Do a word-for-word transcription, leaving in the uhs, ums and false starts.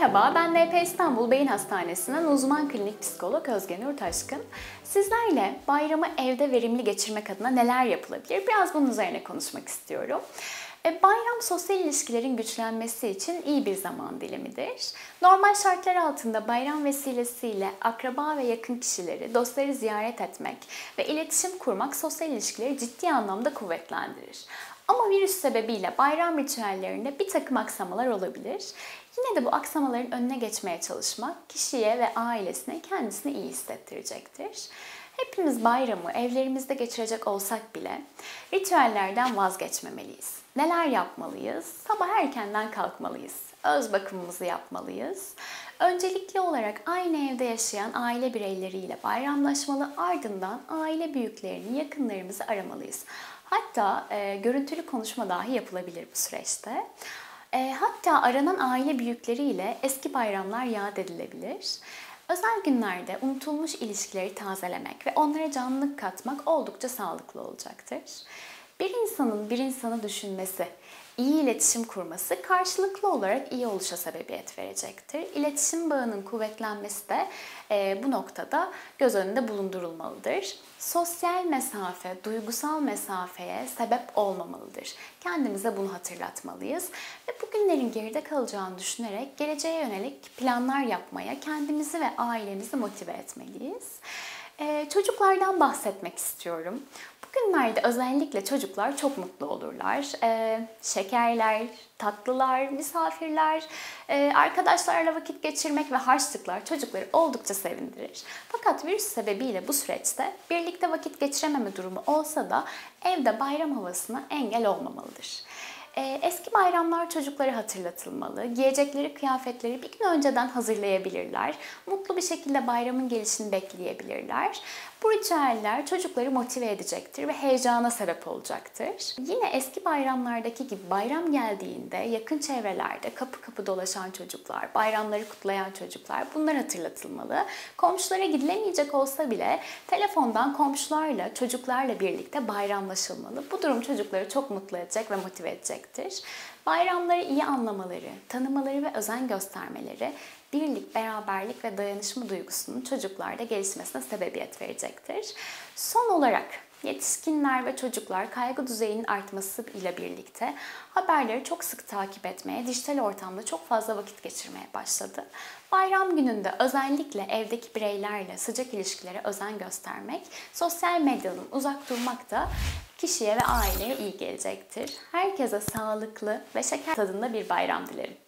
Merhaba, ben N P İstanbul Beyin Hastanesi'nden uzman klinik psikolog Özgenur Taşkın. Sizlerle bayramı evde verimli geçirmek adına neler yapılabilir? Biraz bunun üzerine konuşmak istiyorum. Bayram sosyal ilişkilerin güçlenmesi için iyi bir zaman dilimidir. Normal şartlar altında bayram vesilesiyle akraba ve yakın kişileri, dostları ziyaret etmek ve iletişim kurmak sosyal ilişkileri ciddi anlamda kuvvetlendirir. Ama virüs sebebiyle bayram ritüellerinde bir takım aksamalar olabilir. Yine de bu aksamaların önüne geçmeye çalışmak kişiye ve ailesine kendisini iyi hissettirecektir. Hepimiz bayramı evlerimizde geçirecek olsak bile ritüellerden vazgeçmemeliyiz. Neler yapmalıyız? Sabah erkenden kalkmalıyız. Öz bakımımızı yapmalıyız. Öncelikli olarak aynı evde yaşayan aile bireyleriyle bayramlaşmalı, ardından aile büyüklerini, yakınlarımızı aramalıyız. Hatta e, görüntülü konuşma dahi yapılabilir bu süreçte. E, hatta aranan aile büyükleriyle eski bayramlar yad edilebilir. Özel günlerde unutulmuş ilişkileri tazelemek ve onlara canlılık katmak oldukça sağlıklı olacaktır. Bir insanın bir insanı düşünmesi, iyi iletişim kurması karşılıklı olarak iyi oluşa sebebiyet verecektir. İletişim bağının kuvvetlenmesi de e, bu noktada göz önünde bulundurulmalıdır. Sosyal mesafe, duygusal mesafeye sebep olmamalıdır. Kendimize bunu hatırlatmalıyız ve bugünlerin geride kalacağını düşünerek geleceğe yönelik planlar yapmaya kendimizi ve ailemizi motive etmeliyiz. E, çocuklardan bahsetmek istiyorum. Günlerde özellikle çocuklar çok mutlu olurlar. Ee, şekerler, tatlılar, misafirler, e, arkadaşlarla vakit geçirmek ve harçlıklar çocukları oldukça sevindirir. Fakat virüs sebebiyle bu süreçte birlikte vakit geçirememe durumu olsa da evde bayram havasına engel olmamalıdır. Ee, eski bayramlar çocuklara hatırlatılmalı, giyecekleri kıyafetleri bir gün önceden hazırlayabilirler, mutlu bir şekilde bayramın gelişini bekleyebilirler. Bu ritüeller çocukları motive edecektir ve heyecana sebep olacaktır. Yine eski bayramlardaki gibi bayram geldiğinde yakın çevrelerde kapı kapı dolaşan çocuklar, bayramları kutlayan çocuklar, bunlar hatırlatılmalı. Komşulara gidilemeyecek olsa bile telefondan komşularla, çocuklarla birlikte bayramlaşılmalı. Bu durum çocukları çok mutlu edecek ve motive edecektir. Bayramları iyi anlamaları, tanımaları ve özen göstermeleri, birlik, beraberlik ve dayanışma duygusunun çocuklarda gelişmesine sebebiyet verecektir. Son olarak yetişkinler ve çocuklar kaygı düzeyinin artması ile birlikte haberleri çok sık takip etmeye, dijital ortamda çok fazla vakit geçirmeye başladı. Bayram gününde özellikle evdeki bireylerle sıcak ilişkilere özen göstermek, sosyal medyadan uzak durmak da kişiye ve aileye iyi gelecektir. Herkese sağlıklı ve şeker tadında bir bayram dilerim.